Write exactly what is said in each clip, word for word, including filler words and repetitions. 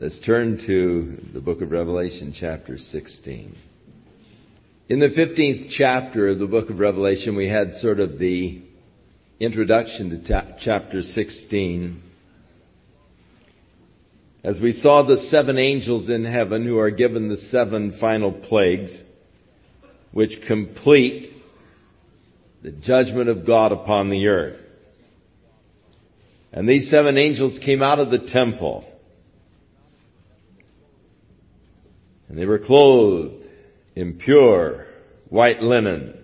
Let's turn to the book of Revelation, chapter sixteen. In the fifteenth chapter of the book of Revelation, we had sort of the introduction to ta- chapter sixteen. As we saw the seven angels in heaven who are given the seven final plagues, which complete the judgment of God upon the earth. And these seven angels came out of the temple. And they were clothed in pure white linen.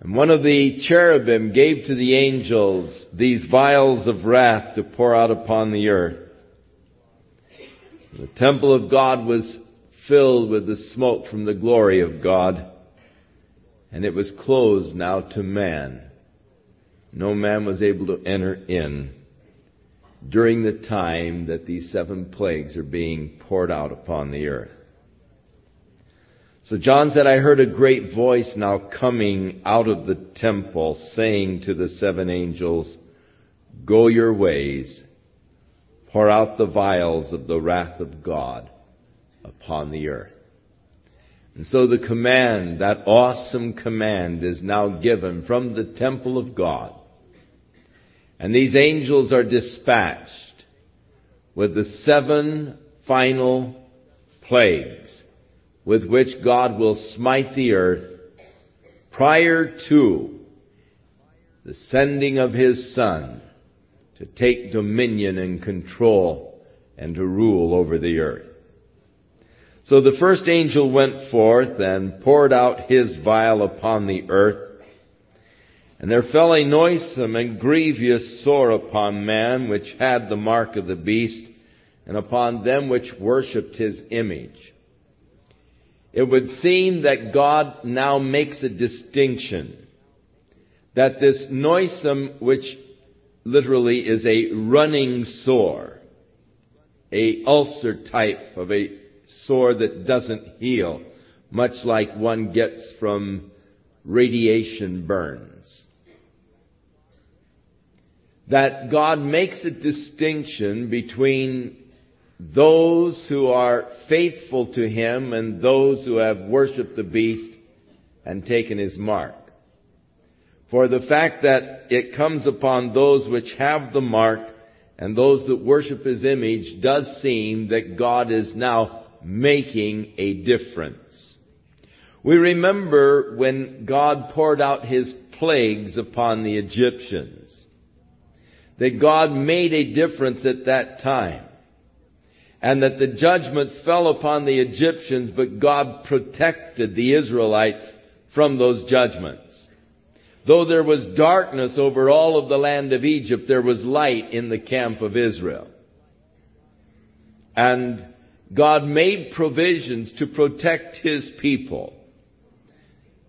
And one of the cherubim gave to the angels these vials of wrath to pour out upon the earth. The temple of God was filled with the smoke from the glory of God, and it was closed now to man. No man was able to enter in during the time that these seven plagues are being poured out upon the earth. So John said, I heard a great voice now coming out of the temple, saying to the seven angels, go your ways, pour out the vials of the wrath of God upon the earth. And so the command, that awesome command, is now given from the temple of God. And these angels are dispatched with the seven final plagues with which God will smite the earth prior to the sending of His Son to take dominion and control and to rule over the earth. So the first angel went forth and poured out his vial upon the earth, and there fell a noisome and grievous sore upon man which had the mark of the beast, and upon them which worshipped his image. It would seem that God now makes a distinction, that this noisome, which literally is a running sore, a ulcer type of a sore that doesn't heal, much like one gets from radiation burns. That God makes a distinction between those who are faithful to Him and those who have worshipped the beast and taken His mark. For the fact that it comes upon those which have the mark and those that worship His image does seem that God is now making a difference. We remember when God poured out His plagues upon the Egyptians, that God made a difference at that time, and that the judgments fell upon the Egyptians, but God protected the Israelites from those judgments. Though there was darkness over all of the land of Egypt, there was light in the camp of Israel. And God made provisions to protect His people.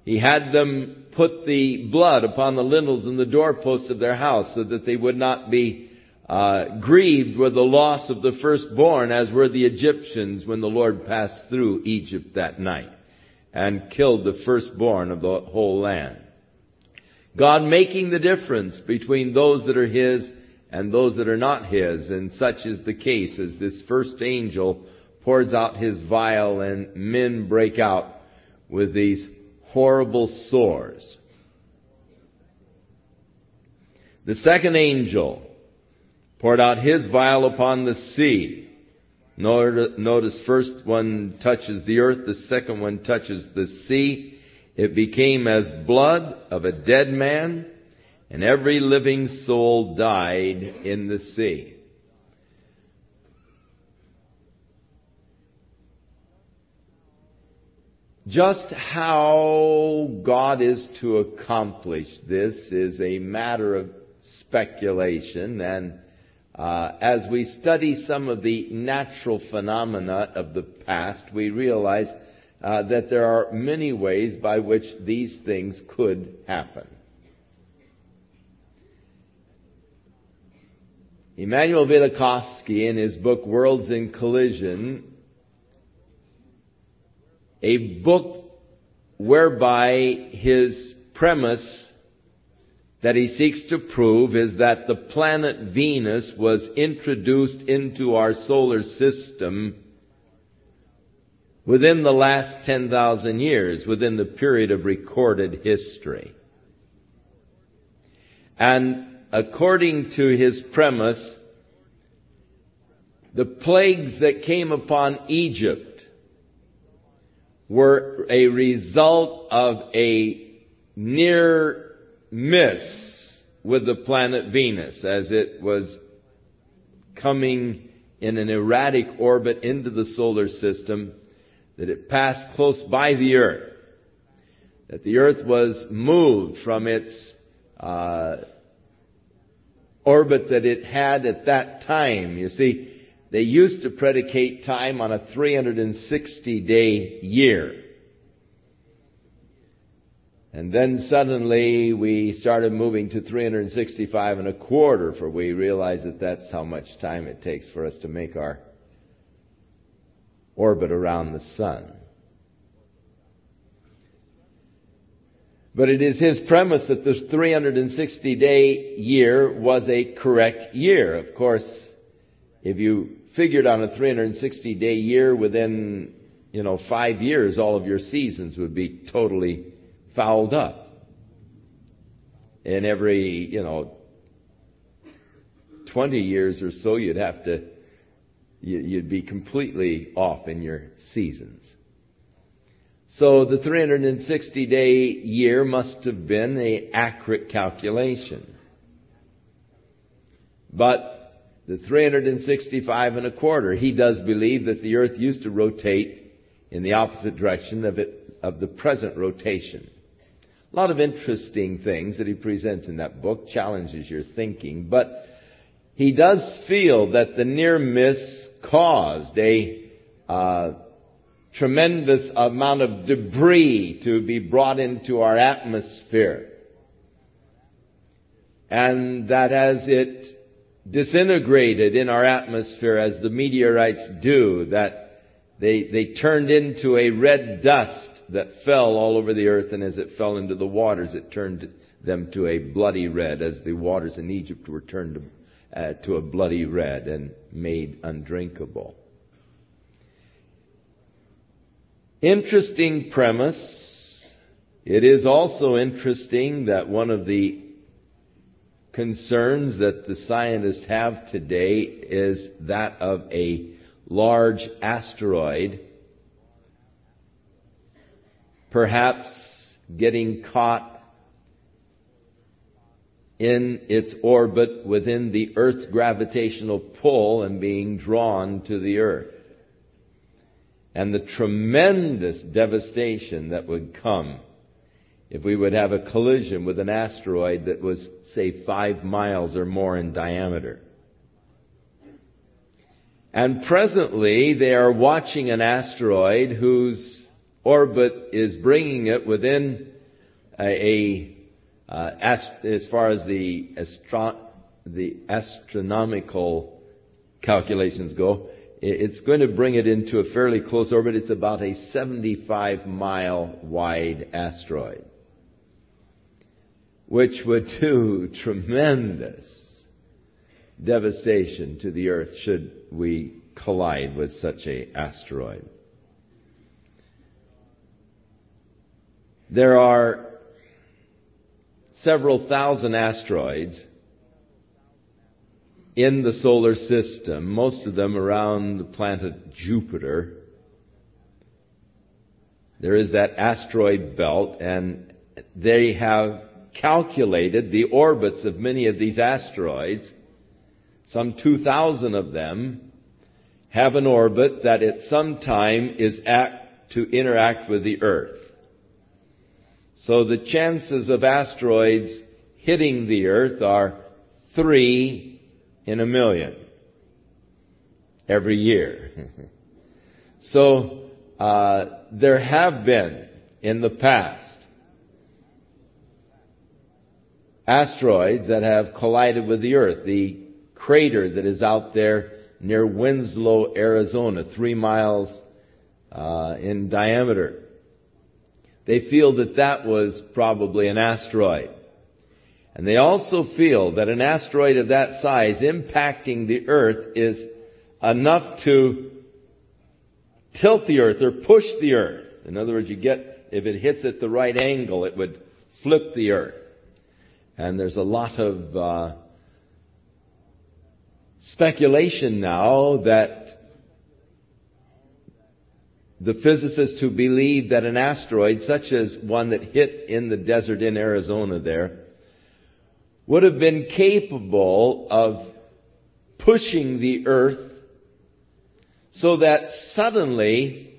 He had them put the blood upon the lintels and the doorposts of their house so that they would not be uh, grieved with the loss of the firstborn, as were the Egyptians when the Lord passed through Egypt that night and killed the firstborn of the whole land. God making the difference between those that are His and those that are not His, and such is the case as this first angel pours out his vial and men break out with these horrible sores. The second angel poured out his vial upon the sea. Notice, first one touches the earth, the second one touches the sea. It became as blood of a dead man, and every living soul died in the sea. Just how God is to accomplish this is a matter of speculation, and uh, as we study some of the natural phenomena of the past, we realize uh, that there are many ways by which these things could happen. Immanuel Velikovsky, in his book Worlds in Collision, a book whereby his premise that he seeks to prove is that the planet Venus was introduced into our solar system within the last ten thousand years, within the period of recorded history. And according to his premise, the plagues that came upon Egypt were a result of a near miss with the planet Venus as it was coming in an erratic orbit into the solar system, that it passed close by the earth, that the earth was moved from its uh, orbit that it had at that time. You see, they used to predicate time on a three hundred sixty day year. And then suddenly we started moving to three hundred sixty-five and a quarter, for we realized that that's how much time it takes for us to make our orbit around the sun. But it is his premise that this three hundred sixty day year was a correct year. Of course, if you figured on a three hundred sixty day year, within, you know, five years, all of your seasons would be totally fouled up. And every, you know, twenty years or so, you'd have to you'd be completely off in your seasons. So the three hundred sixty day year must have been an accurate calculation. But the three hundred sixty-five and a quarter, he does believe that the earth used to rotate in the opposite direction of it, of the present rotation. A lot of interesting things that he presents in that book, challenges your thinking, but he does feel that the near miss caused a uh, tremendous amount of debris to be brought into our atmosphere. And that as it disintegrated in our atmosphere, as the meteorites do, that they, they turned into a red dust that fell all over the earth, and as it fell into the waters, it turned them to a bloody red, as the waters in Egypt were turned to Uh, to a bloody red and made undrinkable. Interesting premise. It is also interesting that one of the concerns that the scientists have today is that of a large asteroid, perhaps getting caught in its orbit within the Earth's gravitational pull and being drawn to the Earth. And the tremendous devastation that would come if we would have a collision with an asteroid that was, say, five miles or more in diameter. And presently they are watching an asteroid whose orbit is bringing it within a... a Uh, as, as far as the, astro- the astronomical calculations go, it's going to bring it into a fairly close orbit. It's about a seventy-five mile wide asteroid, which would do tremendous devastation to the Earth should we collide with such an asteroid. There are several thousand asteroids in the solar system, most of them around the planet Jupiter. There is that asteroid belt, and they have calculated the orbits of many of these asteroids. Some two thousand of them have an orbit that at some time is apt to interact with the Earth. So the chances of asteroids hitting the Earth are three in a million every year. So uh, there have been in the past asteroids that have collided with the Earth. The crater that is out there near Winslow, Arizona, three miles uh, in diameter. They feel that that was probably an asteroid. And they also feel that an asteroid of that size impacting the Earth is enough to tilt the Earth or push the Earth. In other words, you get, if it hits at the right angle, it would flip the Earth. And there's a lot of uh, speculation now that the physicists who believe that an asteroid, such as one that hit in the desert in Arizona there, would have been capable of pushing the Earth so that suddenly,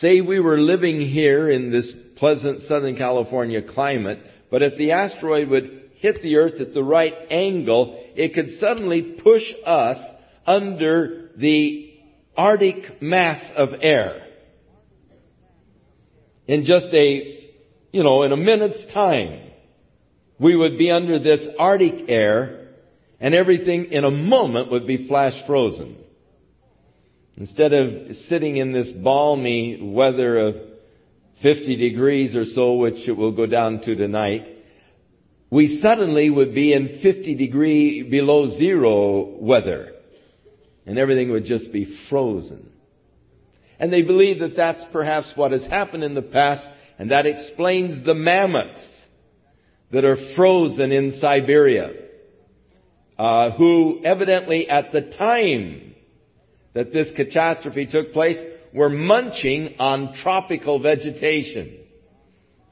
say we were living here in this pleasant Southern California climate, but if the asteroid would hit the Earth at the right angle, it could suddenly push us under the Arctic mass of air in just a, you know, in a minute's time. We would be under this Arctic air, and everything in a moment would be flash frozen. Instead of sitting in this balmy weather of fifty degrees or so, which it will go down to tonight, we suddenly would be in fifty degree below zero weather, and everything would just be frozen. And they believe that that's perhaps what has happened in the past, and that explains the mammoths that are frozen in Siberia, uh, who evidently at the time that this catastrophe took place were munching on tropical vegetation,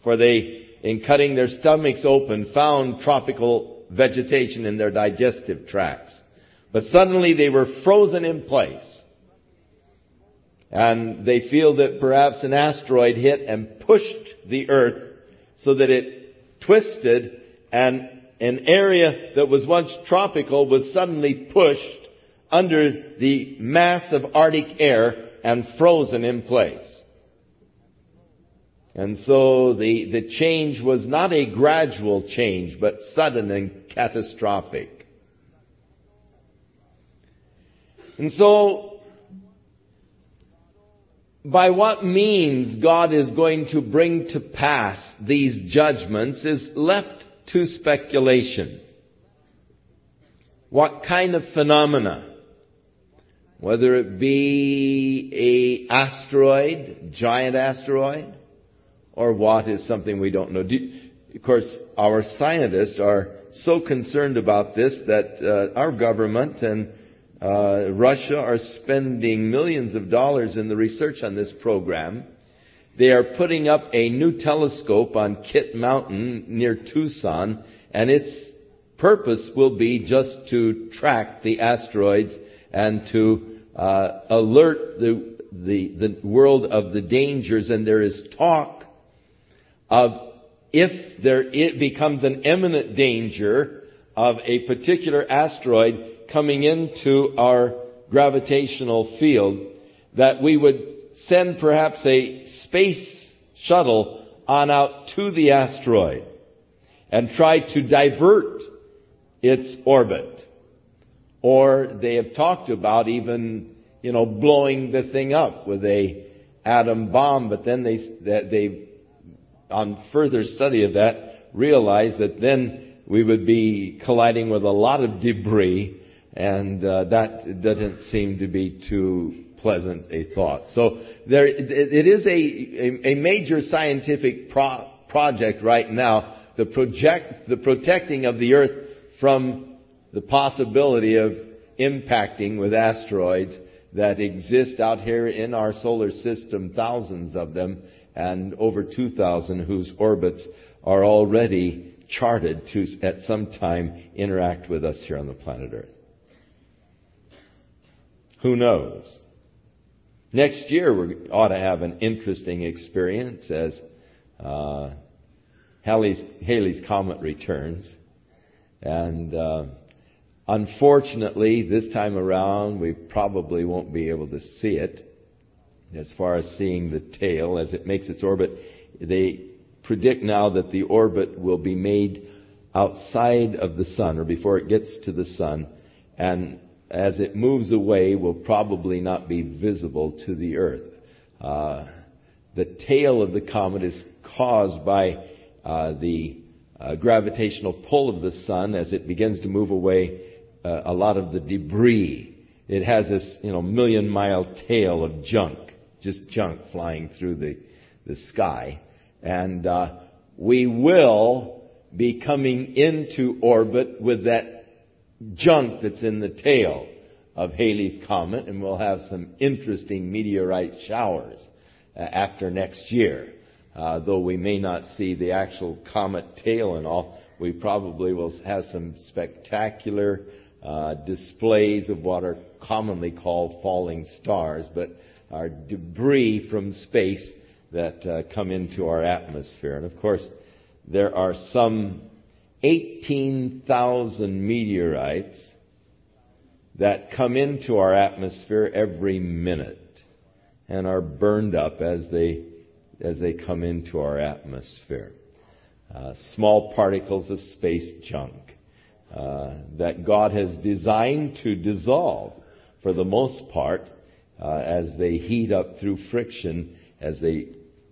for they, in cutting their stomachs open, found tropical vegetation in their digestive tracts. But suddenly they were frozen in place, and they feel that perhaps an asteroid hit and pushed the Earth so that it twisted, and an area that was once tropical was suddenly pushed under the mass of Arctic air and frozen in place. And so the, the change was not a gradual change, but sudden and catastrophic. And so, by what means God is going to bring to pass these judgments is left to speculation. What kind of phenomena? Whether it be a asteroid, giant asteroid, or what is something we don't know. Do you, of course, our scientists are so concerned about this that uh, our government and Uh, Russia are spending millions of dollars in the research on this program. They are putting up a new telescope on Kitt Mountain near Tucson, and its purpose will be just to track the asteroids and to uh, alert the, the, the world of the dangers. And there is talk of if there it becomes an imminent danger of a particular asteroid coming into our gravitational field, that we would send perhaps a space shuttle on out to the asteroid and try to divert its orbit. Or they have talked about even, you know, blowing the thing up with a atom bomb, but then they, that they, on further study of that, realized that then we would be colliding with a lot of debris. And uh, that doesn't seem to be too pleasant a thought. So there, it, it is a, a, a major scientific pro- project right now, the, project, the protecting of the Earth from the possibility of impacting with asteroids that exist out here in our solar system, thousands of them, and over two thousand whose orbits are already charted to at some time interact with us here on the planet Earth. Who knows? Next year we ought to have an interesting experience as uh, Halley's, Halley's Comet returns. And uh, unfortunately, this time around, we probably won't be able to see it as far as seeing the tail as it makes its orbit. They predict now that the orbit will be made outside of the sun or before it gets to the sun, and as it moves away, will probably not be visible to the Earth. Uh, the tail of the comet is caused by uh, the uh, gravitational pull of the sun as it begins to move away uh, a lot of the debris. It has this, you know, million mile tail of junk, just junk flying through the, the sky. And uh, we will be coming into orbit with that junk that's in the tail of Halley's Comet, and we'll have some interesting meteorite showers uh, after next year. Uh, though we may not see the actual comet tail and all, we probably will have some spectacular uh, displays of what are commonly called falling stars, but are debris from space that uh, come into our atmosphere. And of course, there are some eighteen thousand meteorites that come into our atmosphere every minute and are burned up as they as they come into our atmosphere. Uh, small particles of space junk uh, that God has designed to dissolve for the most part uh, as they heat up through friction, as they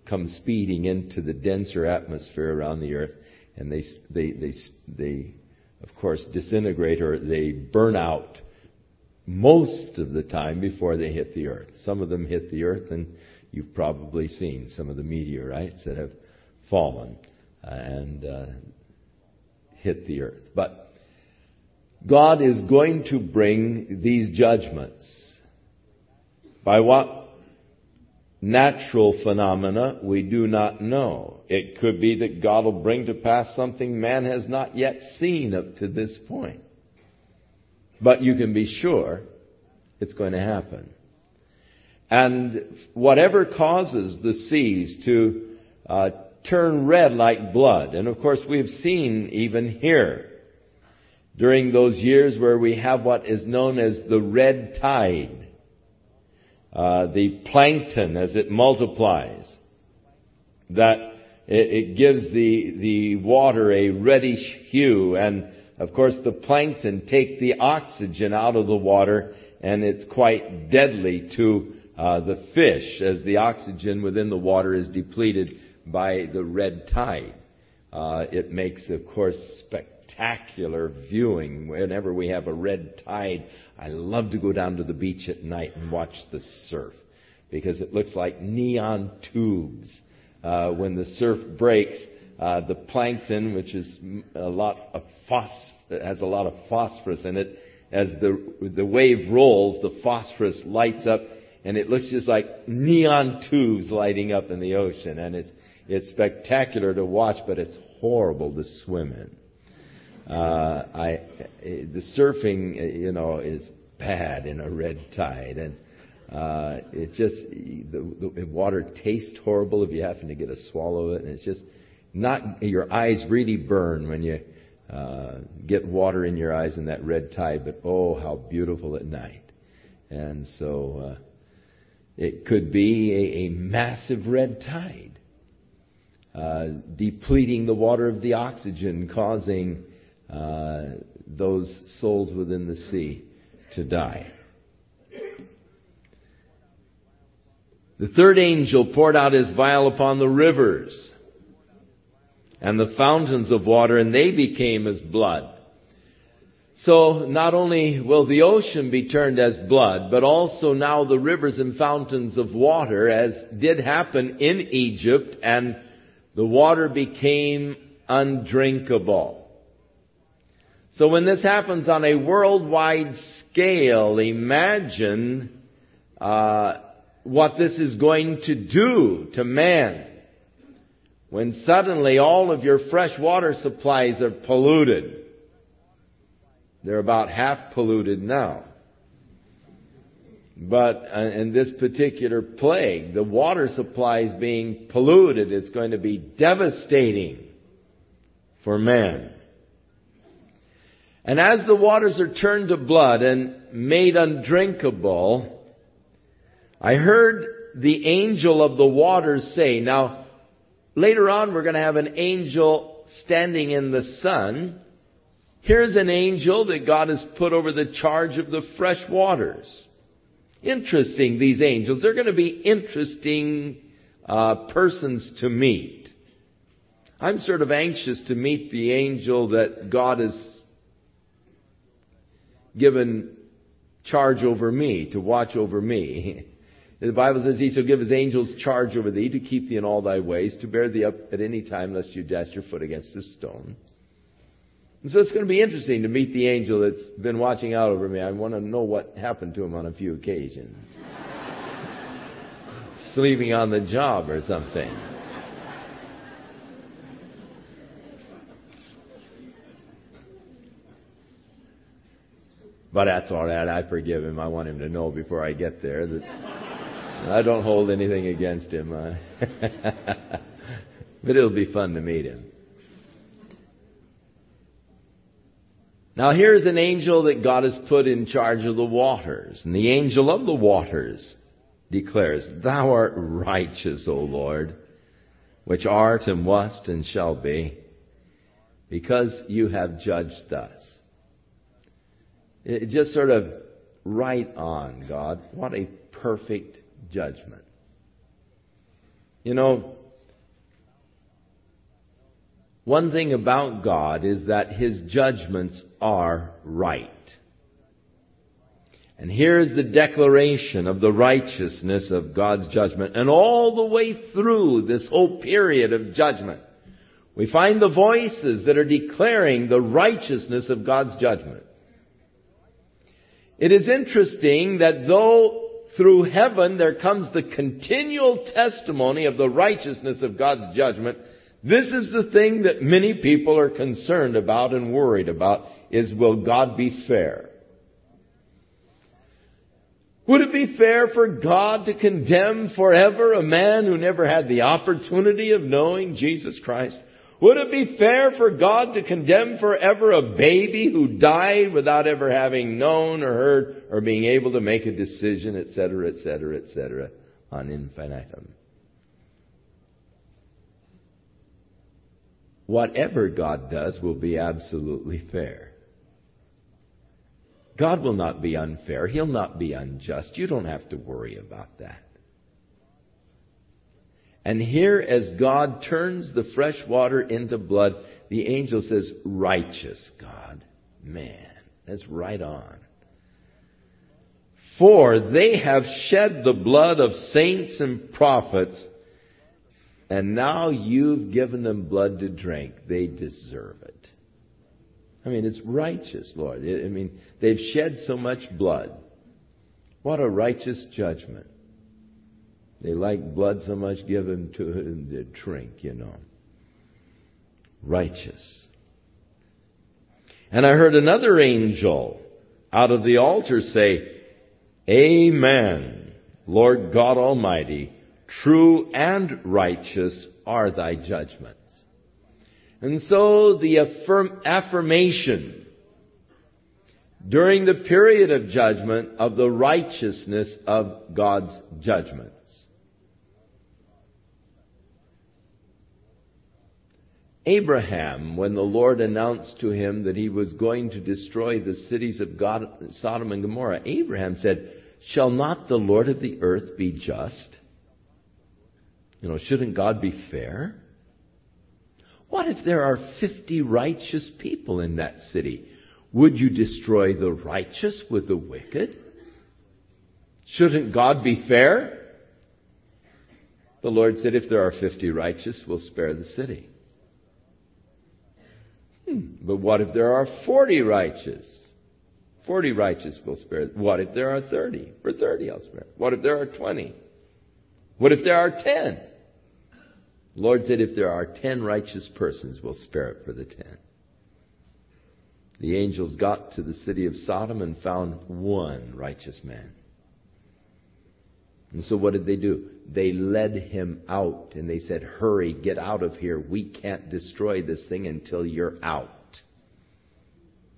come speeding into the denser atmosphere around the Earth, and they they they they of course disintegrate, or they burn out most of the time before they hit the Earth. Some of them hit the Earth, and you've probably seen some of the meteorites that have fallen and uh, hit the Earth. But God is going to bring these judgments by what natural phenomena we do not know. It could be that God will bring to pass something man has not yet seen up to this point. But you can be sure it's going to happen. And whatever causes the seas to uh, turn red like blood, and of course we've seen even here during those years where we have what is known as the red tide, uh, the plankton as it multiplies, that it, it gives the, the water a reddish hue, and of course, the plankton take the oxygen out of the water, and it's quite deadly to uh, the fish, as the oxygen within the water is depleted by the red tide. Uh, it makes, of course, spectacular viewing. Whenever we have a red tide, I love to go down to the beach at night and watch the surf, because it looks like neon tubes. Uh, when the surf breaks, Uh, the plankton, which is a lot of phosphor, has a lot of phosphorus in it, as the the wave rolls, the phosphorus lights up, and it looks just like neon tubes lighting up in the ocean. And it's it's spectacular to watch, but it's horrible to swim in. Uh, I the surfing, you know, is bad in a red tide, and uh, it just the, the water tastes horrible if you happen to get a swallow of it, and it's just not, your eyes really burn when you uh, get water in your eyes in that red tide, but oh, how beautiful at night. And so uh, it could be a, a massive red tide, uh, depleting the water of the oxygen, causing uh, those souls within the sea to die. The third angel poured out his vial upon the rivers and the fountains of water, and they became as blood. So not only will the ocean be turned as blood, but also now the rivers and fountains of water, as did happen in Egypt, and the water became undrinkable. So when this happens on a worldwide scale, imagine uh, what this is going to do to man. When suddenly all of your fresh water supplies are polluted. They're about half polluted now. But in this particular plague, the water supplies being polluted is going to be devastating for man. And as the waters are turned to blood and made undrinkable, I heard the angel of the waters say, now, later on, we're going to have an angel standing in the sun. Here's an angel that God has put over the charge of the fresh waters. Interesting, these angels. They're going to be interesting uh, persons to meet. I'm sort of anxious to meet the angel that God has given charge over me, to watch over me. The Bible says he shall give his angels charge over thee to keep thee in all thy ways, to bear thee up at any time lest you dash your foot against a stone. And so it's going to be interesting to meet the angel that's been watching out over me. I want to know what happened to him on a few occasions. Sleeping on the job or something. But that's all right. I forgive him. I want him to know before I get there that I don't hold anything against him. But it'll be fun to meet him. Now here's an angel that God has put in charge of the waters. And the angel of the waters declares, Thou art righteous, O Lord, which art and wast and shall be, because you have judged us. It just sort of right on, God. What a perfect judgment. You know, one thing about God is that His judgments are right. And here is the declaration of the righteousness of God's judgment. And all the way through this whole period of judgment, we find the voices that are declaring the righteousness of God's judgment. It is interesting that though through heaven there comes the continual testimony of the righteousness of God's judgment. This is the thing that many people are concerned about and worried about, is will God be fair? Would it be fair for God to condemn forever a man who never had the opportunity of knowing Jesus Christ? Would it be fair for God to condemn forever a baby who died without ever having known or heard or being able to make a decision, et cetera, et cetera, et cetera, on infinitum? Whatever God does will be absolutely fair. God will not be unfair. He'll not be unjust. You don't have to worry about that. And here, as God turns the fresh water into blood, the angel says, Righteous God. Man, that's right on. For they have shed the blood of saints and prophets, and now you've given them blood to drink. They deserve it. I mean, it's righteous, Lord. I mean, they've shed so much blood. What a righteous judgment. They like blood so much, give them to them to drink, you know. Righteous. And I heard another angel out of the altar say, Amen, Lord God Almighty, true and righteous are thy judgments. And so the affirm, affirmation during the period of judgment of the righteousness of God's judgment. Abraham, when the Lord announced to him that he was going to destroy the cities of God, Sodom and Gomorrah, Abraham said, Shall not the Lord of the earth be just? You know, shouldn't God be fair? What if there are fifty righteous people in that city? Would you destroy the righteous with the wicked? Shouldn't God be fair? The Lord said, If there are fifty righteous, we'll spare the city. But what if there are forty righteous? Forty righteous will spare. What if there are thirty? For thirty I'll spare. What if there are twenty? What if there are ten? The Lord said, if there are ten righteous persons, we'll spare it for the ten. The angels got to the city of Sodom and found one righteous man. And so what did they do? They led him out and they said, Hurry, get out of here. We can't destroy this thing until you're out.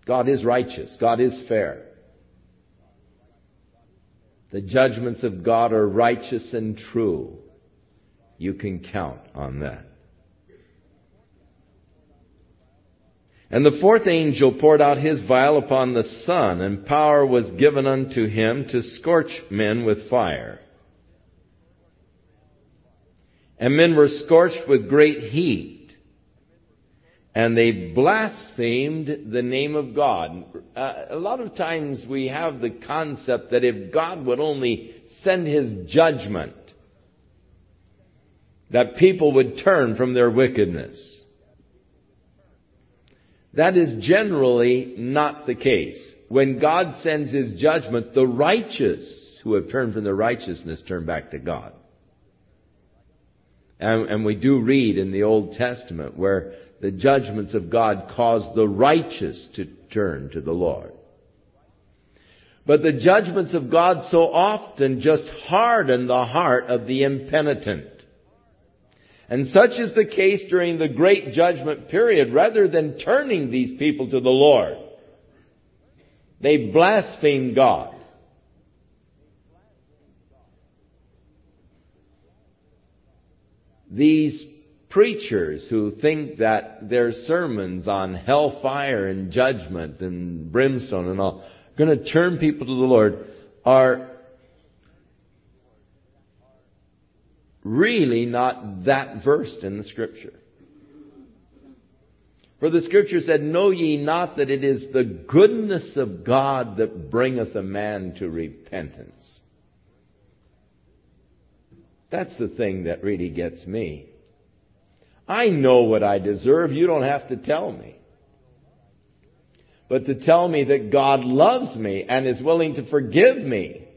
God is righteous. God is fair. The judgments of God are righteous and true. You can count on that. And the fourth angel poured out his vial upon the sun, and power was given unto him to scorch men with fire. And men were scorched with great heat. And they blasphemed the name of God. Uh, a lot of times we have the concept that if God would only send his judgment, that people would turn from their wickedness. That is generally not the case. When God sends his judgment, the righteous who have turned from their righteousness turn back to God. And, and we do read in the Old Testament where the judgments of God cause the righteous to turn to the Lord. But the judgments of God so often just harden the heart of the impenitent. And such is the case during the great judgment period. Rather than turning these people to the Lord, they blaspheme God. These preachers who think that their sermons on hellfire and judgment and brimstone and all are going to turn people to the Lord are really not that versed in the Scripture. For the Scripture said, "Know ye not that it is the goodness of God that bringeth a man to repentance?" That's the thing that really gets me. I know what I deserve. You don't have to tell me. But to tell me that God loves me and is willing to forgive me,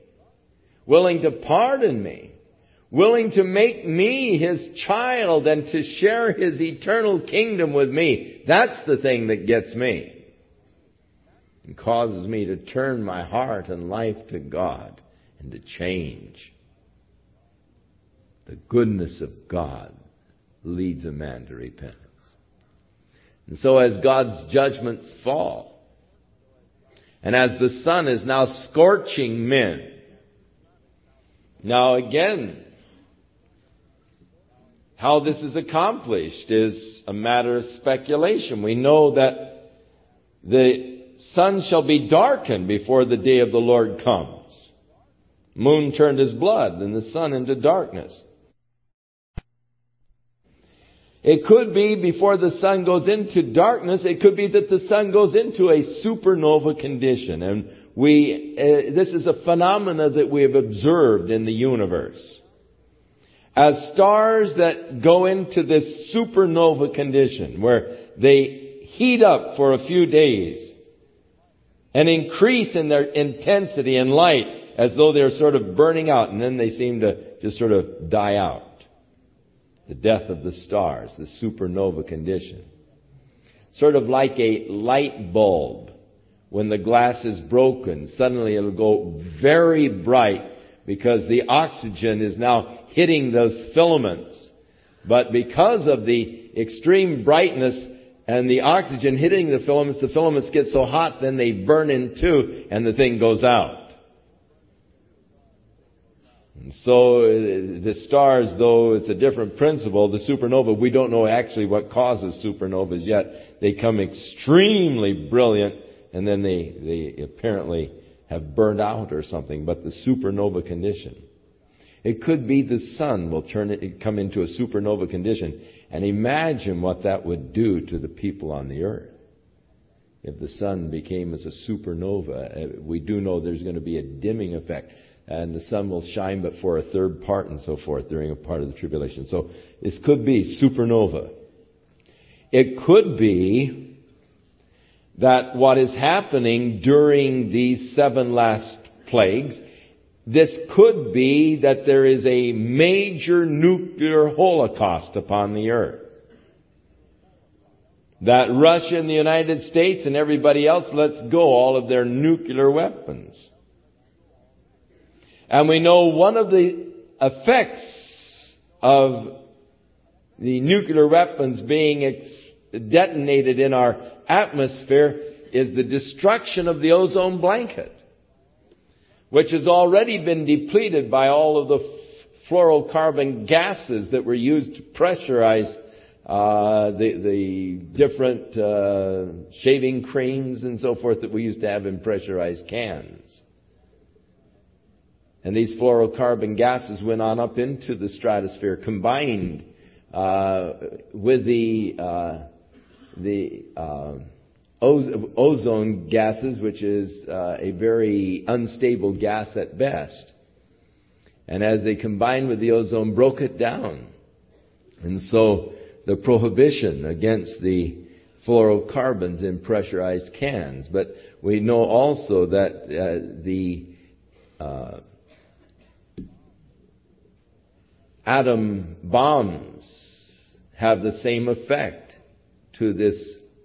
willing to pardon me, willing to make me his child and to share his eternal kingdom with me, that's the thing that gets me and causes me to turn my heart and life to God and to change. The goodness of God leads a man to repentance. And so as God's judgments fall, and as the sun is now scorching men, now again, how this is accomplished is a matter of speculation. We know that the sun shall be darkened before the day of the Lord comes. Moon turned his blood and the sun into darkness. It could be before the sun goes into darkness. It could be that the sun goes into a supernova condition. And we, uh, this is a phenomena that we have observed in the universe. As stars that go into this supernova condition where they heat up for a few days and increase in their intensity and light as though they're sort of burning out, and then they seem to just sort of die out. The death of the stars, the supernova condition. Sort of like a light bulb. When the glass is broken, suddenly it'll go very bright because the oxygen is now hitting those filaments. But because of the extreme brightness and the oxygen hitting the filaments, the filaments get so hot, then they burn in two and the thing goes out. So the stars, though it's a different principle, the supernova, we don't know actually what causes supernovas yet. They come extremely brilliant and then they, they apparently have burned out or something. But the supernova condition, it could be the sun will turn it, come into a supernova condition, and imagine what that would do to the people on the earth. If the sun became as a supernova, we do know there's going to be a dimming effect. And the sun will shine but for a third part and so forth during a part of the tribulation. So this could be supernova. It could be that what is happening during these seven last plagues, this could be that there is a major nuclear holocaust upon the earth. That Russia and the United States and everybody else lets go all of their nuclear weapons. And we know one of the effects of the nuclear weapons being ex- detonated in our atmosphere is the destruction of the ozone blanket, which has already been depleted by all of the f- fluorocarbon gases that were used to pressurize uh, the, the different uh, shaving creams and so forth that we used to have in pressurized cans. And these fluorocarbon gases went on up into the stratosphere, combined uh, with the uh, the uh, ozone gases, which is uh, a very unstable gas at best. And as they combined with the ozone, broke it down. And so the prohibition against the fluorocarbons in pressurized cans. But we know also that uh, the uh, atom bombs have the same effect to this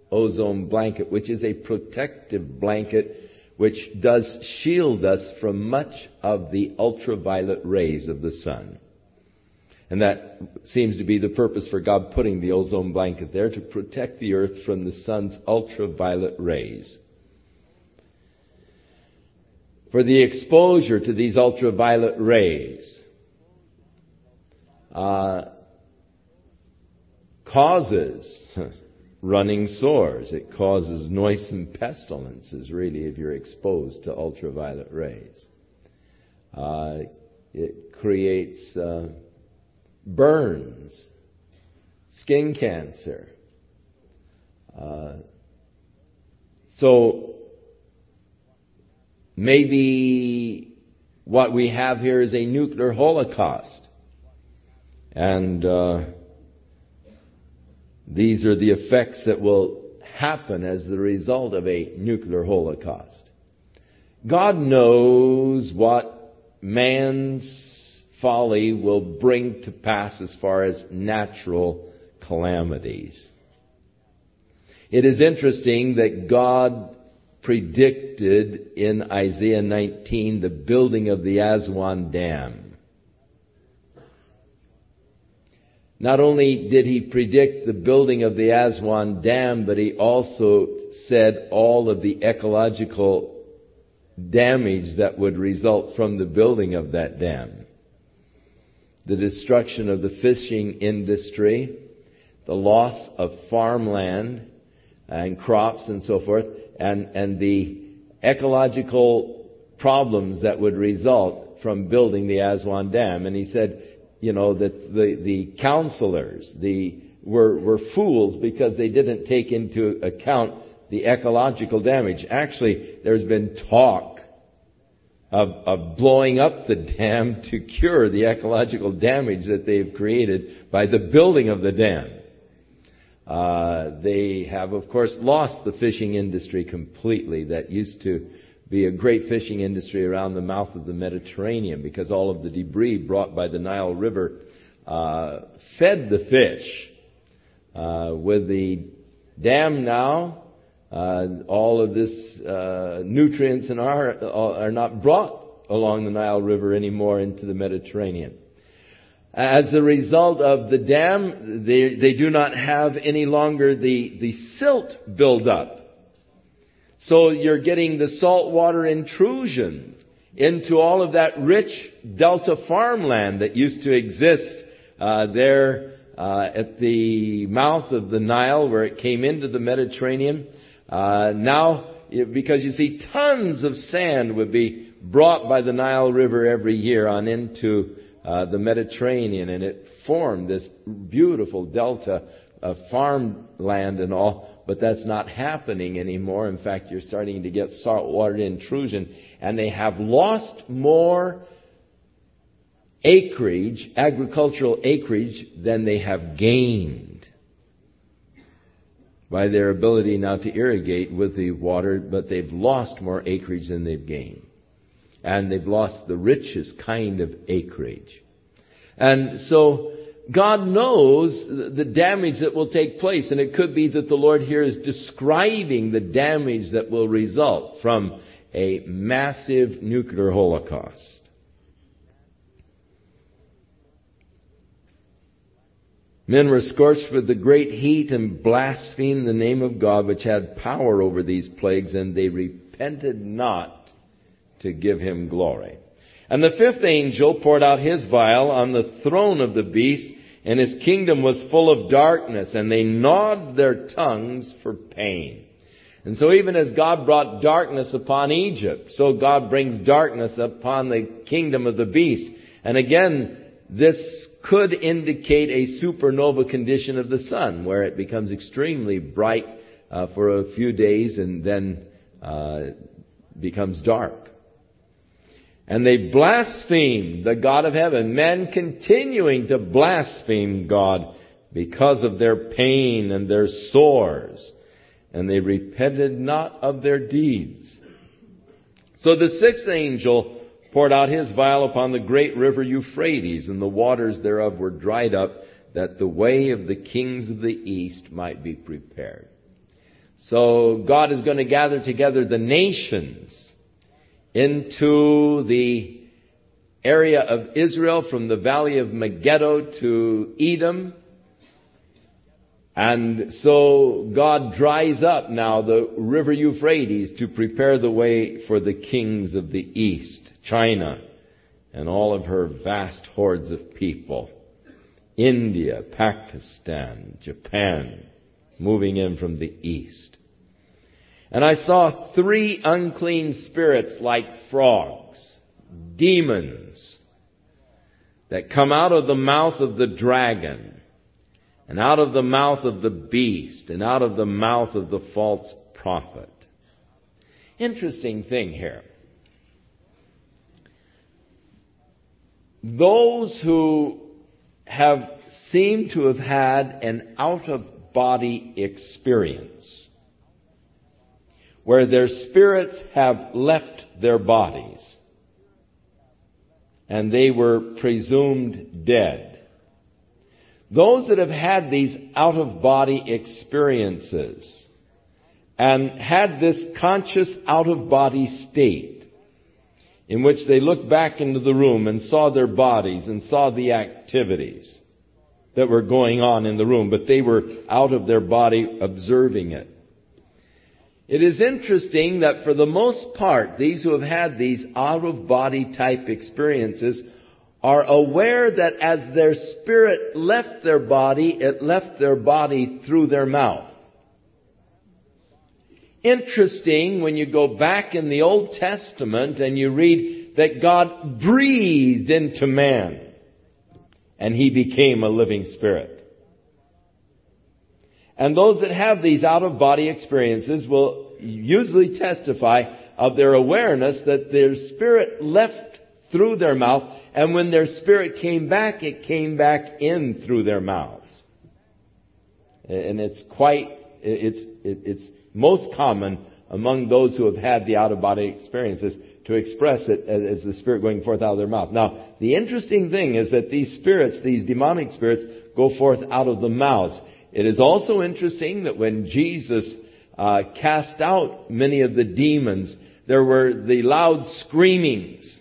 ozone blanket, which is a protective blanket which does shield us from much of the ultraviolet rays of the sun. And that seems to be the purpose for God putting the ozone blanket there, to protect the earth from the sun's ultraviolet rays. For the exposure to these ultraviolet rays uh, causes running sores. It causes noisome pestilences, really, if you're exposed to ultraviolet rays. Uh, it creates uh, burns, skin cancer. Uh, so maybe what we have here is a nuclear holocaust. And uh, these are the effects that will happen as the result of a nuclear holocaust. God knows what man's folly will bring to pass as far as natural calamities. It is interesting that God predicted in Isaiah nineteen the building of the Aswan Dam. Not only did he predict the building of the Aswan Dam, but he also said all of the ecological damage that would result from the building of that dam. The destruction of the fishing industry, the loss of farmland and crops and so forth, and, and the ecological problems that would result from building the Aswan Dam. And he said, you know, that the, the counselors the, were, were fools because they didn't take into account the ecological damage. Actually, there's been talk of, of blowing up the dam to cure the ecological damage that they've created by the building of the dam. Uh, they have, of course, lost the fishing industry completely that used to be a great fishing industry around the mouth of the Mediterranean, because all of the debris brought by the Nile River uh, fed the fish. Uh, with the dam now, uh, all of this uh, nutrients and are, are not brought along the Nile River anymore into the Mediterranean. As a result of the dam, they, they do not have any longer the, the silt buildup. So you're getting the saltwater intrusion into all of that rich delta farmland that used to exist uh, there uh, at the mouth of the Nile where it came into the Mediterranean. Uh, now, because you see, tons of sand would be brought by the Nile River every year on into uh, the Mediterranean, and it formed this beautiful delta of farmland and all. But that's not happening anymore. In fact, you're starting to get saltwater intrusion. And they have lost more acreage, agricultural acreage, than they have gained by their ability now to irrigate with the water. But they've lost more acreage than they've gained. And they've lost the richest kind of acreage. And so God knows the damage that will take place, and it could be that the Lord here is describing the damage that will result from a massive nuclear holocaust. Men were scorched with the great heat and blasphemed the name of God, which had power over these plagues, and they repented not to give him glory. And the fifth angel poured out his vial on the throne of the beast, and his kingdom was full of darkness, and they gnawed their tongues for pain. And so even as God brought darkness upon Egypt, so God brings darkness upon the kingdom of the beast. And again, this could indicate a supernova condition of the sun, where it becomes extremely bright uh, for a few days and then uh, becomes dark. And they blasphemed the God of heaven, men continuing to blaspheme God because of their pain and their sores. And they repented not of their deeds. So the sixth angel poured out his vial upon the great river Euphrates, and the waters thereof were dried up, that the way of the kings of the east might be prepared. So God is going to gather together the nations into the area of Israel from the valley of Megiddo to Edom. And so God dries up now the river Euphrates to prepare the way for the kings of the east, China and all of her vast hordes of people, India, Pakistan, Japan, moving in from the east. And I saw three unclean spirits like frogs, demons, that come out of the mouth of the dragon, and out of the mouth of the beast, and out of the mouth of the false prophet. Interesting thing here. Those who have seemed to have had an out-of-body experience, where their spirits have left their bodies, and they were presumed dead. Those that have had these out-of-body experiences and had this conscious out-of-body state in which they looked back into the room and saw their bodies and saw the activities that were going on in the room, but they were out of their body observing it. It is interesting that for the most part, these who have had these out-of-body type experiences are aware that as their spirit left their body, it left their body through their mouth. Interesting, when you go back in the Old Testament and you read that God breathed into man and he became a living spirit. And those that have these out-of-body experiences will usually testify of their awareness that their spirit left through their mouth, and when their spirit came back, it came back in through their mouths. And it's quite, it's, it's most common among those who have had the out-of-body experiences to express it as the spirit going forth out of their mouth. Now, the interesting thing is that these spirits, these demonic spirits, go forth out of the mouths. It is also interesting that when Jesus uh, cast out many of the demons, there were the loud screamings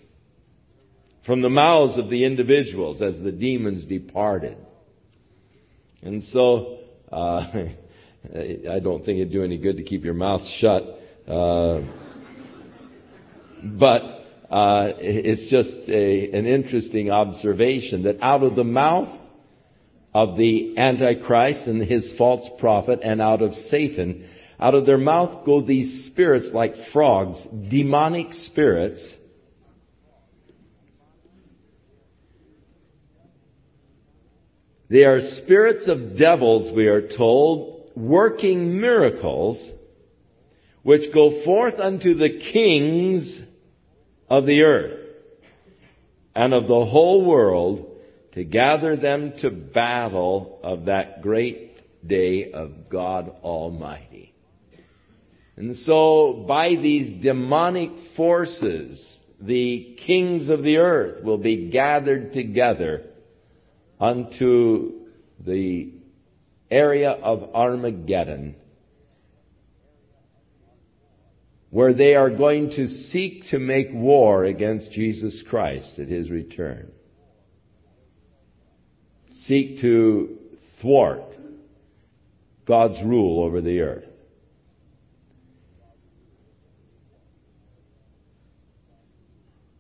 from the mouths of the individuals as the demons departed. And so, uh, I don't think it'd do any good to keep your mouth shut. Uh, but uh, it's just a, an interesting observation that out of the mouth of the Antichrist and his false prophet, and out of Satan, out of their mouth go these spirits like frogs, demonic spirits, they are spirits of devils, we are told, working miracles, which go forth unto the kings of the earth and of the whole world, to gather them to battle of that great day of God Almighty. And so by these demonic forces, the kings of the earth will be gathered together unto the area of Armageddon, where they are going to seek to make war against Jesus Christ at his return. Seek to thwart God's rule over the earth.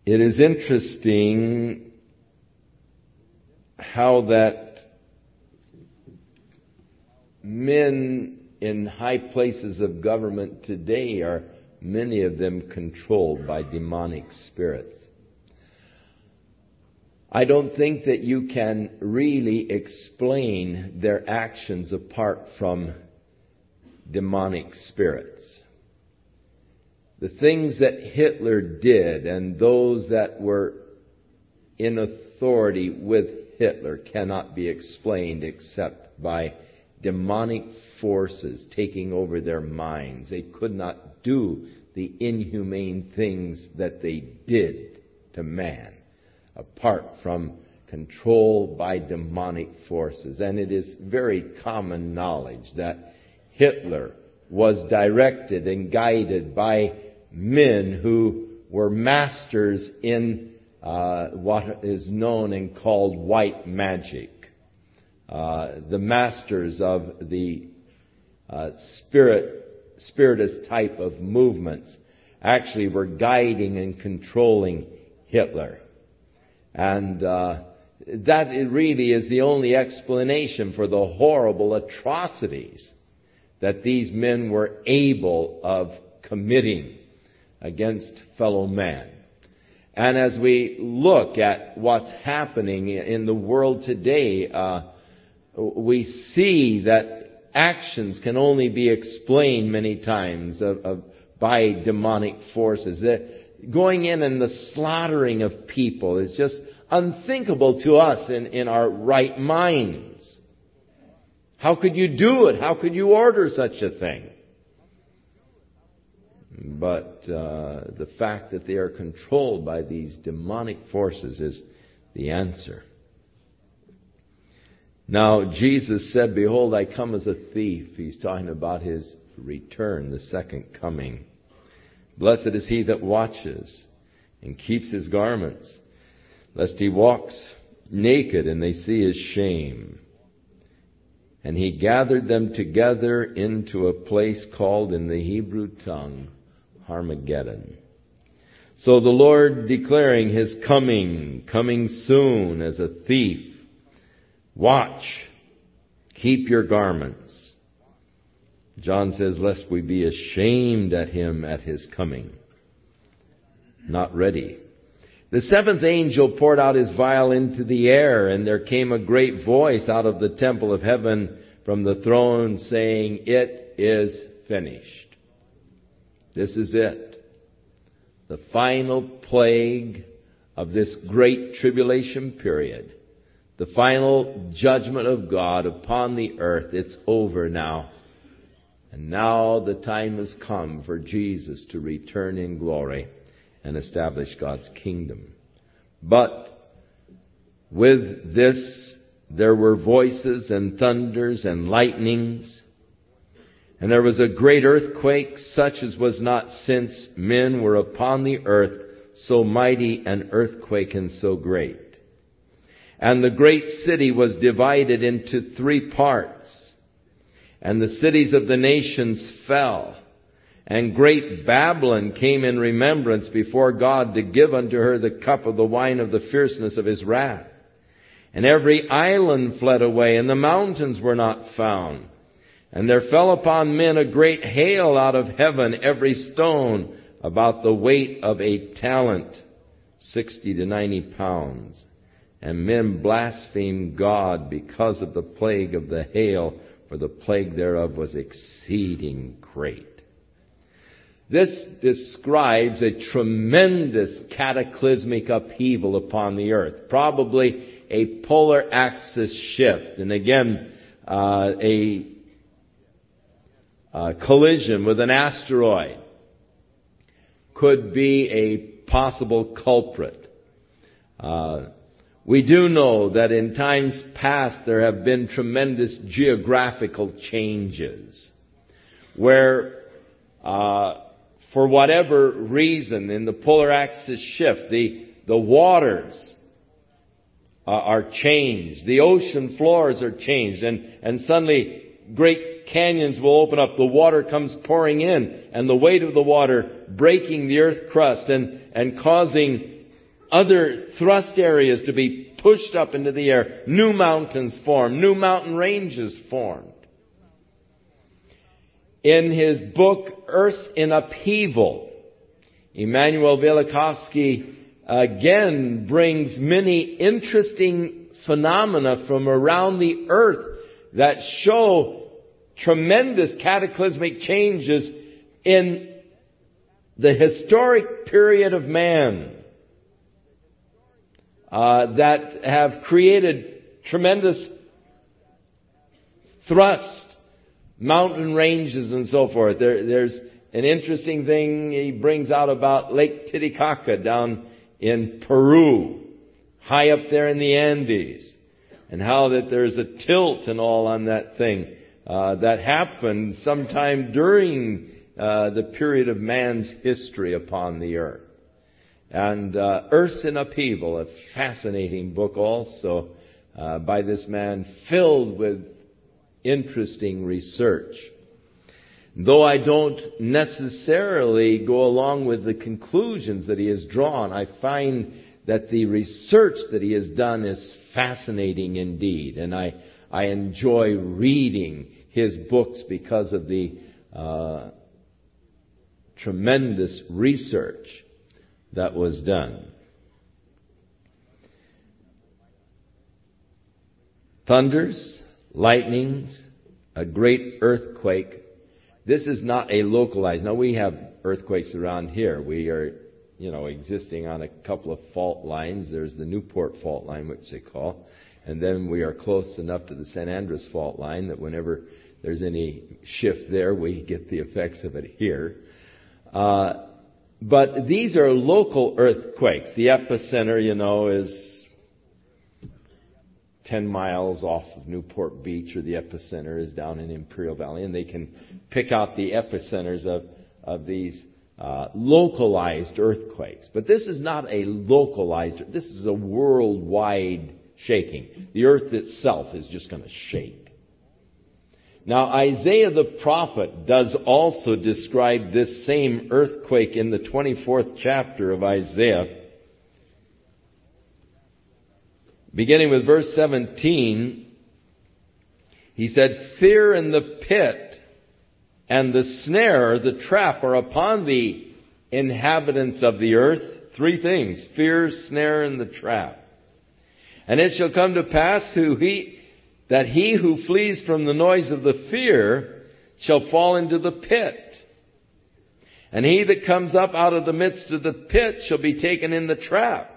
It is interesting how that men in high places of government today are, many of them, controlled by demonic spirits. I don't think that you can really explain their actions apart from demonic spirits. The things that Hitler did and those that were in authority with Hitler cannot be explained except by demonic forces taking over their minds. They could not do the inhumane things that they did to man apart from control by demonic forces. And it is very common knowledge that Hitler was directed and guided by men who were masters in uh, what is known and called white magic. Uh, the masters of the uh, spirit, spiritist type of movements actually were guiding and controlling Hitler. And uh, that really is the only explanation for the horrible atrocities that these men were able of committing against fellow man. And as we look at what's happening in the world today, uh, we see that actions can only be explained many times of, of, by demonic forces. The, going in and the slaughtering of people is just unthinkable to us in, in our right mind. How could you do it? How could you order such a thing? But uh, the fact that they are controlled by these demonic forces is the answer. Now, Jesus said, "Behold, I come as a thief." He's talking about His return, the second coming. "Blessed is he that watches and keeps his garments, lest he walks naked and they see his shame." And he gathered them together into a place called in the Hebrew tongue, Armageddon. So the Lord declaring His coming, coming soon as a thief. Watch, keep your garments. John says, lest we be ashamed at Him at His coming. Not ready. The seventh angel poured out his vial into the air, and there came a great voice out of the temple of heaven from the throne saying, "It is finished." This is it. The final plague of this great tribulation period. The final judgment of God upon the earth. It's over now. And now the time has come for Jesus to return in glory and establish God's kingdom. But with this, there were voices and thunders and lightnings. And there was a great earthquake, such as was not since men were upon the earth, so mighty an earthquake and so great. And the great city was divided into three parts. And the cities of the nations fell. And great Babylon came in remembrance before God to give unto her the cup of the wine of the fierceness of His wrath. And every island fled away, and the mountains were not found. And there fell upon men a great hail out of heaven, every stone about the weight of a talent, sixty to ninety pounds. And men blasphemed God because of the plague of the hail, for the plague thereof was exceeding great. This describes a tremendous cataclysmic upheaval upon the earth. Probably a polar axis shift. And again, uh, a, a collision with an asteroid could be a possible culprit. Uh, we do know that in times past there have been tremendous geographical changes where uh, For whatever reason, in the polar axis shift, the, the waters uh, are changed. The ocean floors are changed. And, and suddenly, great canyons will open up. The water comes pouring in. And the weight of the water breaking the earth crust and, and causing other thrust areas to be pushed up into the air. New mountains form. New mountain ranges form. In his book, Earth in Upheaval, Immanuel Velikovsky again brings many interesting phenomena from around the earth that show tremendous cataclysmic changes in the historic period of man uh, that have created tremendous thrust, mountain ranges and so forth. There, there's an interesting thing he brings out about Lake Titicaca down in Peru, high up there in the Andes, and how that there's a tilt and all on that thing uh, that happened sometime during uh, the period of man's history upon the earth. And uh, Earth in Upheaval, a fascinating book also uh, by this man, filled with interesting research. Though I don't necessarily go along with the conclusions that he has drawn, I find that the research that he has done is fascinating indeed. And I, I enjoy reading his books because of the uh, tremendous research that was done. Thunders, lightnings, a great earthquake. This is not a localized. Now, we have earthquakes around here. We are, you know, existing on a couple of fault lines. There's the Newport fault line, which they call. And then we are close enough to the San Andreas fault line that whenever there's any shift there, we get the effects of it here. Uh, but these are local earthquakes. The epicenter, you know, is ten miles off of Newport Beach, or the epicenter is down in Imperial Valley, and they can pick out the epicenters of, of these uh, localized earthquakes. But this is not a localized, this is a worldwide shaking. The earth itself is just going to shake. Now, Isaiah the prophet does also describe this same earthquake in the twenty-fourth chapter of Isaiah. Beginning with verse seventeen, he said, "Fear and the pit and the snare, the trap, are upon the inhabitants of the earth." Three things: fear, snare, and the trap. "And it shall come to pass who he, that he who flees from the noise of the fear shall fall into the pit. And he that comes up out of the midst of the pit shall be taken in the trap.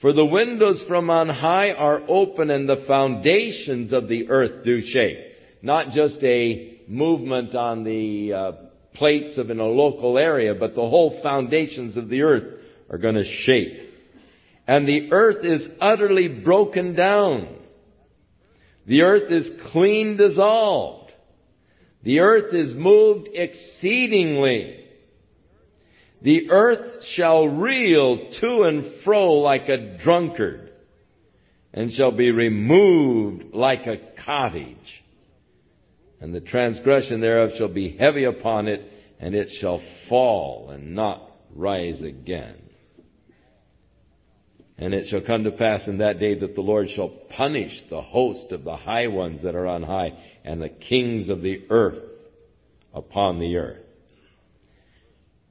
For the windows from on high are open, and the foundations of the earth do shake." Not just a movement on the uh, plates of in a local area, but the whole foundations of the earth are going to shake. "And the earth is utterly broken down. The earth is clean dissolved. The earth is moved exceedingly. The earth shall reel to and fro like a drunkard, and shall be removed like a cottage. And the transgression thereof shall be heavy upon it, and it shall fall and not rise again. And it shall come to pass in that day that the Lord shall punish the host of the high ones that are on high, and the kings of the earth upon the earth.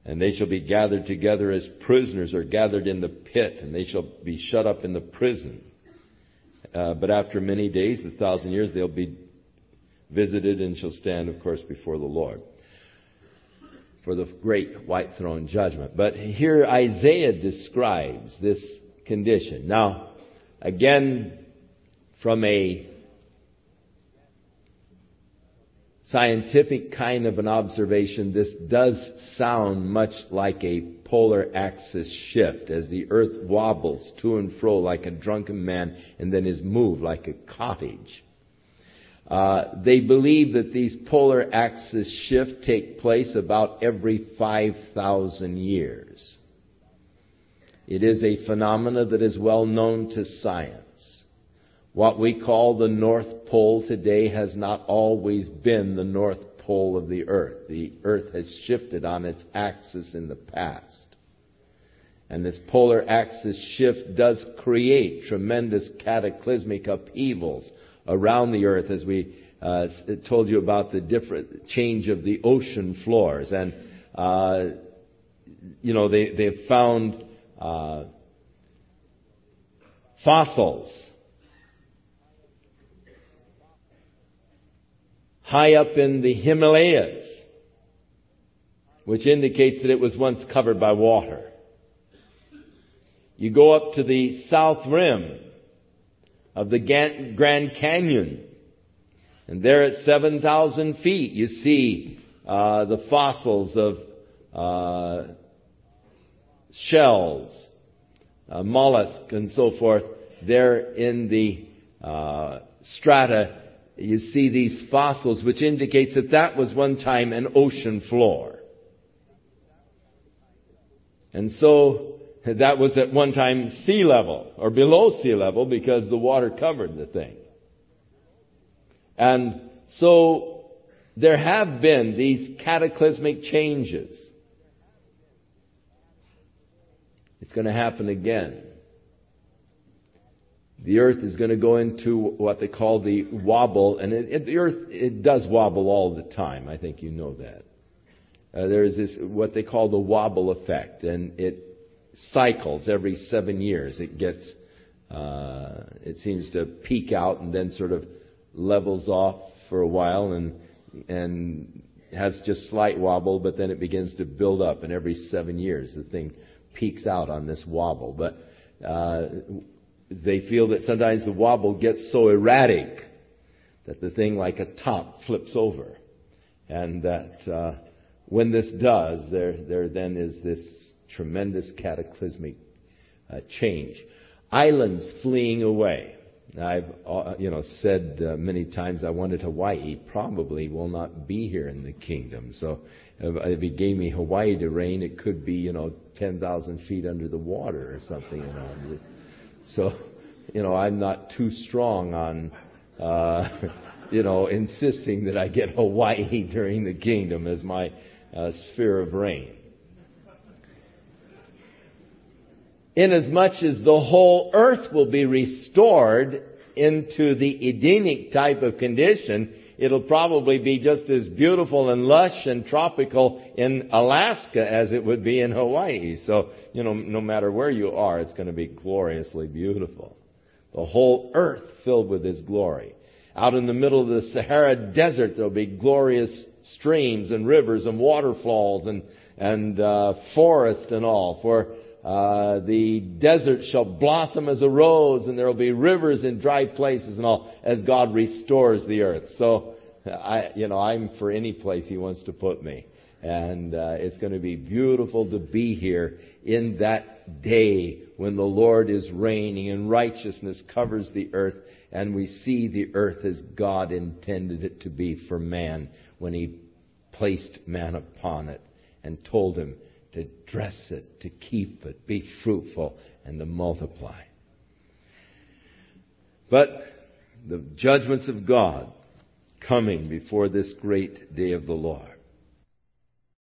And they shall be gathered together as prisoners, or gathered in the pit, and they shall be shut up in the prison. Uh, but after many days, the thousand years, they'll be visited and shall stand, of course, before the Lord for the great white throne judgment." But here Isaiah describes this condition. Now, again, from a scientific kind of an observation, this does sound much like a polar axis shift, as the earth wobbles to and fro like a drunken man and then is moved like a cottage. Uh, they believe that these polar axis shifts take place about every five thousand years. It is a phenomena that is well known to science. What we call the North Pole today has not always been the North Pole of the earth. The earth has shifted on its axis in the past. And this polar axis shift does create tremendous cataclysmic upheavals around the earth, as we uh, told you about the different change of the ocean floors. And, uh, you know, they, they've found uh, fossils high up in the Himalayas, which indicates that it was once covered by water. You go up to the south rim of the Grand Canyon, and there at seven thousand feet you see uh, the fossils of uh, shells, uh, mollusks, and so forth. There in the uh, strata you see these fossils, which indicates that that was one time an ocean floor. And so that was at one time sea level or below sea level, because the water covered the thing. And so there have been these cataclysmic changes. It's going to happen again. The earth is going to go into what they call the wobble. And it, it, the earth, it does wobble all the time. I think you know that. Uh, there is this, what they call the wobble effect, and it cycles every seven years. It gets, uh, it seems to peak out and then sort of levels off for a while and, and has just slight wobble, but then it begins to build up, and every seven years the thing peaks out on this wobble. But, uh, they feel that sometimes the wobble gets so erratic that the thing like a top flips over, and that, uh, when this does, there, there then is this tremendous cataclysmic uh, change. Islands fleeing away. I've uh, you know said uh, many times I wanted Hawaii. Probably will not be here in the kingdom. So if it gave me Hawaii to reign, it could be you know ten thousand feet under the water or something. You know. So you know I'm not too strong on. Uh, you know, insisting that I get Hawaii during the kingdom as my uh, sphere of reign. Inasmuch as the whole earth will be restored into the Edenic type of condition, it'll probably be just as beautiful and lush and tropical in Alaska as it would be in Hawaii. So, you know, no matter where you are, it's going to be gloriously beautiful. The whole earth filled with His glory. Out in the middle of the Sahara Desert, there'll be glorious streams and rivers and waterfalls and and uh, forest and all. For uh, the desert shall blossom as a rose, and there'll be rivers in dry places and all, as God restores the earth. So, I you know I'm for any place He wants to put me, and uh, it's going to be beautiful to be here in that day when the Lord is reigning and righteousness covers the earth. And we see the earth as God intended it to be for man when He placed man upon it and told him to dress it, to keep it, be fruitful, and to multiply. But the judgments of God coming before this great day of the Lord.